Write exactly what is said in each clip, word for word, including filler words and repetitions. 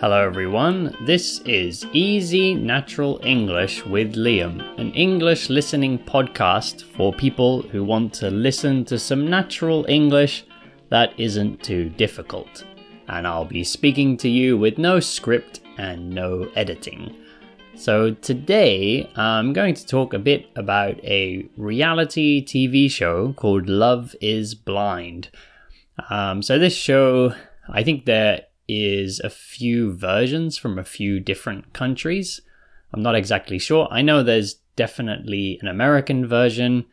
Hello everyone, this is Easy Natural English with Liam, an English listening podcast for people who want to listen to some natural English that isn't too difficult. And I'll be speaking to you with no script and no editing. So today I'm going to talk a bit about a reality T V show called Love is Blind. Um, so this show, I think there is a few versions from a few different countries. I'm not exactly sure. I know there's definitely an American version,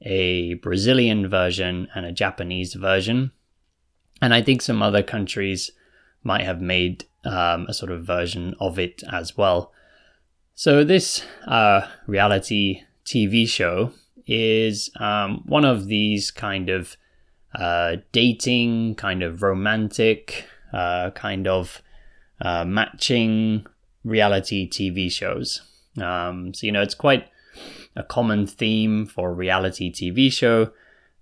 a Brazilian version, and a Japanese version. And I think some other countries might have made um, a sort of version of it as well. So this uh, reality T V show is um, one of these kind of uh, dating, kind of romantic, Uh, kind of uh, matching reality T V shows. Um, so, you know, it's quite a common theme for a reality T V show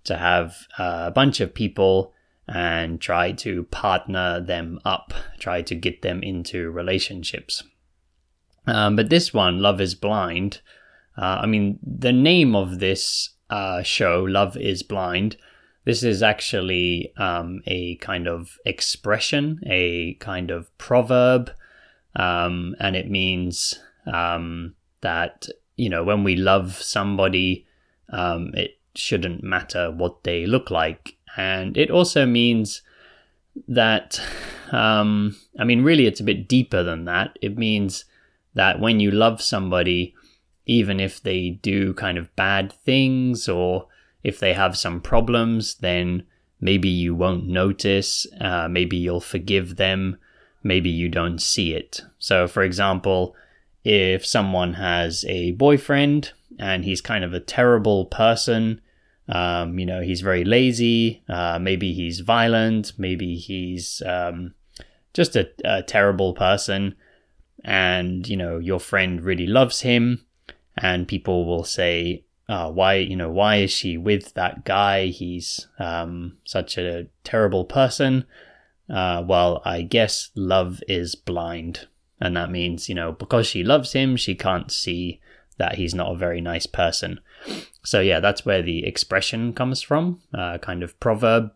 to have uh, a bunch of people and try to partner them up, try to get them into relationships. Um, but this one, Love is Blind, uh, I mean, the name of this uh, show, Love is Blind, this is actually um, a kind of expression, a kind of proverb, um, and it means um, that, you know, when we love somebody, um, it shouldn't matter what they look like. And it also means that, um, I mean, really it's a bit deeper than that. It means that when you love somebody, even if they do kind of bad things or if they have some problems, then maybe you won't notice, uh, maybe you'll forgive them, maybe you don't see it. So for example, if someone has a boyfriend and he's kind of a terrible person, um, you know, he's very lazy, uh, maybe he's violent, maybe he's um, just a, a terrible person, and, you know, your friend really loves him, and people will say, Uh, why, you know, why is she with that guy? He's um, such a terrible person. Uh, well, I guess love is blind. And that means, you know, because she loves him, she can't see that he's not a very nice person. So yeah, that's where the expression comes from, uh, kind of proverb.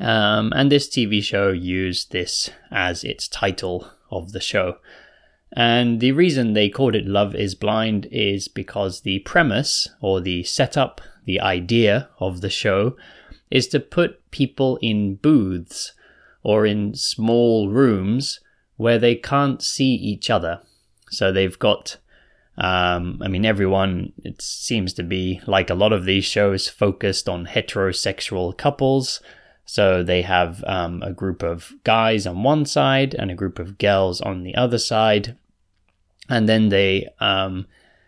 Um, and this T V show used this as its title of the show. And the reason they called it Love is Blind is because the premise or the setup, the idea of the show is to put people in booths or in small rooms where they can't see each other. So they've got, um, I mean, everyone, it seems to be like a lot of these shows focused on heterosexual couples. So they have um, a group of guys on one side and a group of girls on the other side. And then they um,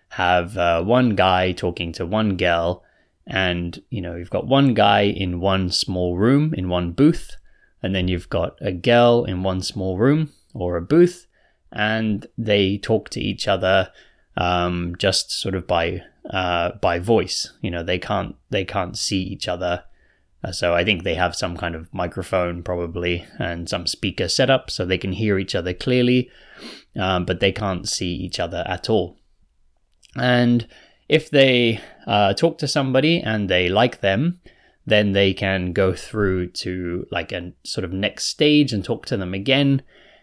have uh, one guy talking to one girl, and, you know, you've got one guy in one small room, in one booth, and then you've got a girl in one small room or a booth, and they talk to each other um, just sort of by uh, by voice. You know, they can't they can't see each other. So I think they have some kind of microphone probably and some speaker set up so they can hear each other clearly, um, but they can't see each other at all. And if they uh, talk to somebody and they like them, then they can go through to like a sort of next stage and talk to them again.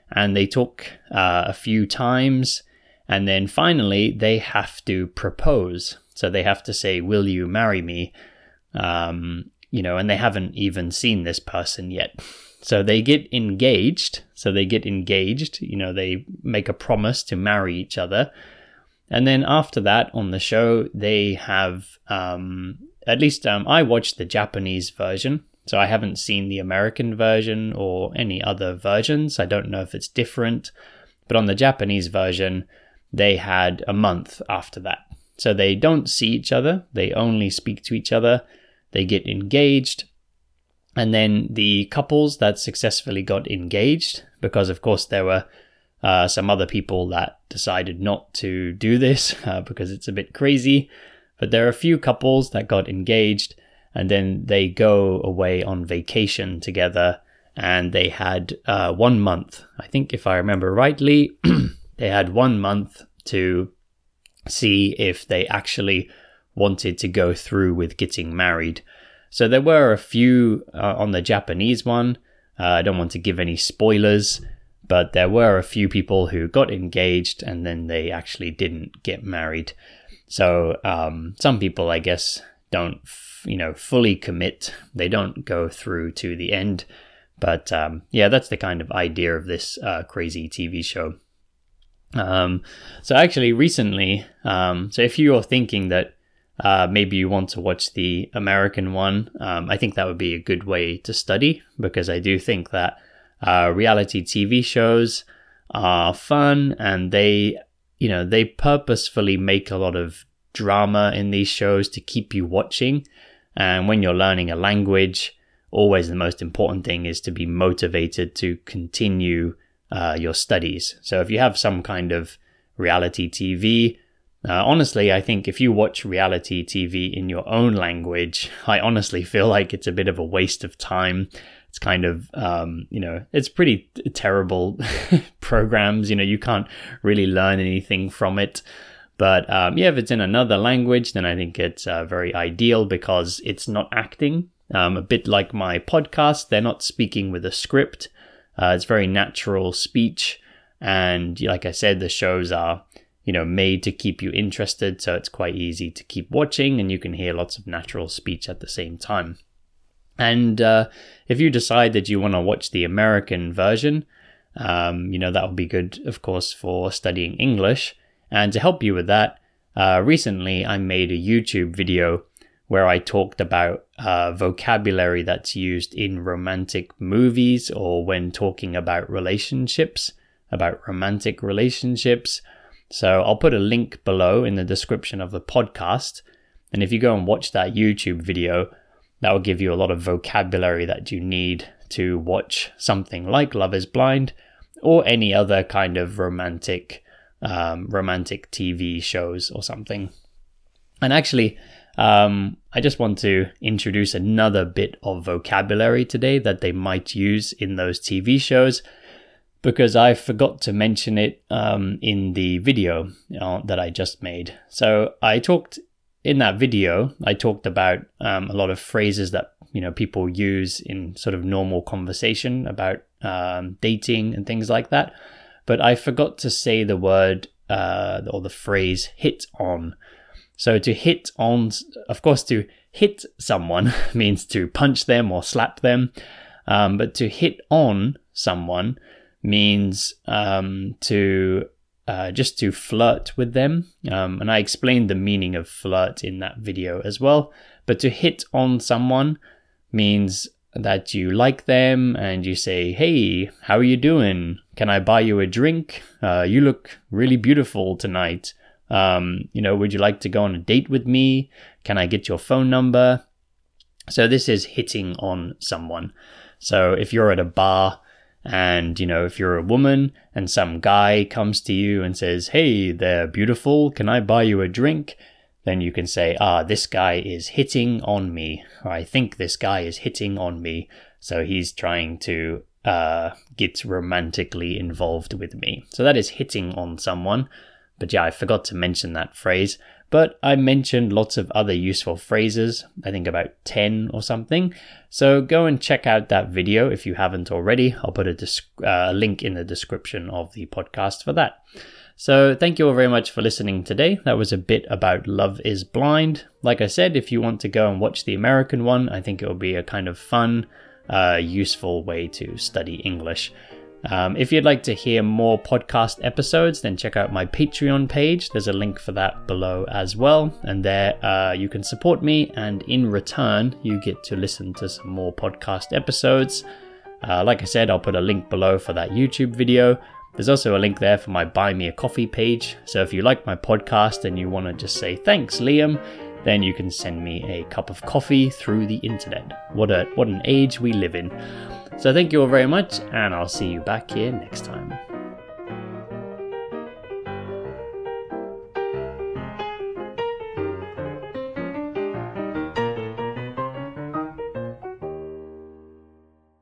And they talk uh, a few times. And then finally, they have to propose. So they have to say, "Will you marry me?" Um You know, and they haven't even seen this person yet. So they get engaged. So they get engaged. You know, they make a promise to marry each other. And then after that, on the show, they have, um, at least um, I watched the Japanese version. So I haven't seen the American version or any other versions. I don't know if it's different. But on the Japanese version, they had a month after that. So they don't see each other. They only speak to each other. They get engaged, and then the couples that successfully got engaged, because of course there were uh, some other people that decided not to do this uh, because it's a bit crazy, but there are a few couples that got engaged, and then they go away on vacation together and they had uh, one month. I think if I remember rightly, they had one month to see if they actually wanted to go through with getting married. So there were a few uh, on the Japanese one. Uh, I don't want to give any spoilers, but there were a few people who got engaged and then they actually didn't get married. So um, some people, I guess, don't, f- you know, fully commit. They don't go through to the end. But um, yeah, that's the kind of idea of this uh, crazy T V show. Um, so actually recently, um, so if you're thinking that Uh, maybe you want to watch the American one. Um, I think that would be a good way to study, because I do think that uh, reality T V shows are fun, and they, you know, they purposefully make a lot of drama in these shows to keep you watching. And when you're learning a language, always the most important thing is to be motivated to continue uh, your studies. So if you have some kind of reality T V, Uh, honestly, I think if you watch reality T V in your own language, I honestly feel like it's a bit of a waste of time. It's kind of, um, you know, it's pretty t- terrible programs. You know, you can't really learn anything from it. But um, yeah, if it's in another language, then I think it's uh, very ideal, because it's not acting. Um, a bit like my podcast, they're not speaking with a script. Uh, it's very natural speech. And like I said, the shows are, you know, made to keep you interested, so it's quite easy to keep watching, and you can hear lots of natural speech at the same time. And uh, if you decide that you want to watch the American version, um, you know, that would be good, of course, for studying English. And to help you with that, uh, recently I made a YouTube video where I talked about uh, vocabulary that's used in romantic movies, or when talking about relationships, about romantic relationships. So I'll put a link below in the description of the podcast. And if you go and watch that YouTube video, that will give you a lot of vocabulary that you need to watch something like Love is Blind or any other kind of romantic um, romantic T V shows or something. And actually, um, I just want to introduce another bit of vocabulary today that they might use in those T V shows, because I forgot to mention it um, in the video you know, that I just made. So I talked in that video, I talked about um, a lot of phrases that, you know, people use in sort of normal conversation about um, dating and things like that. But I forgot to say the word uh, or the phrase hit on. So to hit on, of course, to hit someone means to punch them or slap them. Um, but to hit on someone means um, to uh, just to flirt with them. Um, and I explained the meaning of flirt in that video as well. But to hit on someone means that you like them and you say, hey, how are you doing? Can I buy you a drink? Uh, you look really beautiful tonight. Um, you know, would you like to go on a date with me? Can I get your phone number? So this is hitting on someone. So if you're at a bar, and, you know, if you're a woman and some guy comes to you and says, hey, they're beautiful, can I buy you a drink? Then you can say, ah, this guy is hitting on me. Or I think this guy is hitting on me. So he's trying to uh, get romantically involved with me. So that is hitting on someone. But yeah, I forgot to mention that phrase. But I mentioned lots of other useful phrases, I think about ten or something. So go and check out that video if you haven't already. I'll put a disc- uh, link in the description of the podcast for that. So thank you all very much for listening today. That was a bit about Love is Blind. Like I said, if you want to go and watch the American one, I think it will be a kind of fun, uh, useful way to study English. Um, if you'd like to hear more podcast episodes, then check out my Patreon page. There's a link for that below as well. And there uh, you can support me, and in return, you get to listen to some more podcast episodes. Uh, like I said, I'll put a link below for that YouTube video. There's also a link there for my Buy Me a Coffee page. So if you like my podcast and you want to just say, thanks, Liam, then you can send me a cup of coffee through the internet. What a what an age we live in. So thank you all very much, and I'll see you back here next time.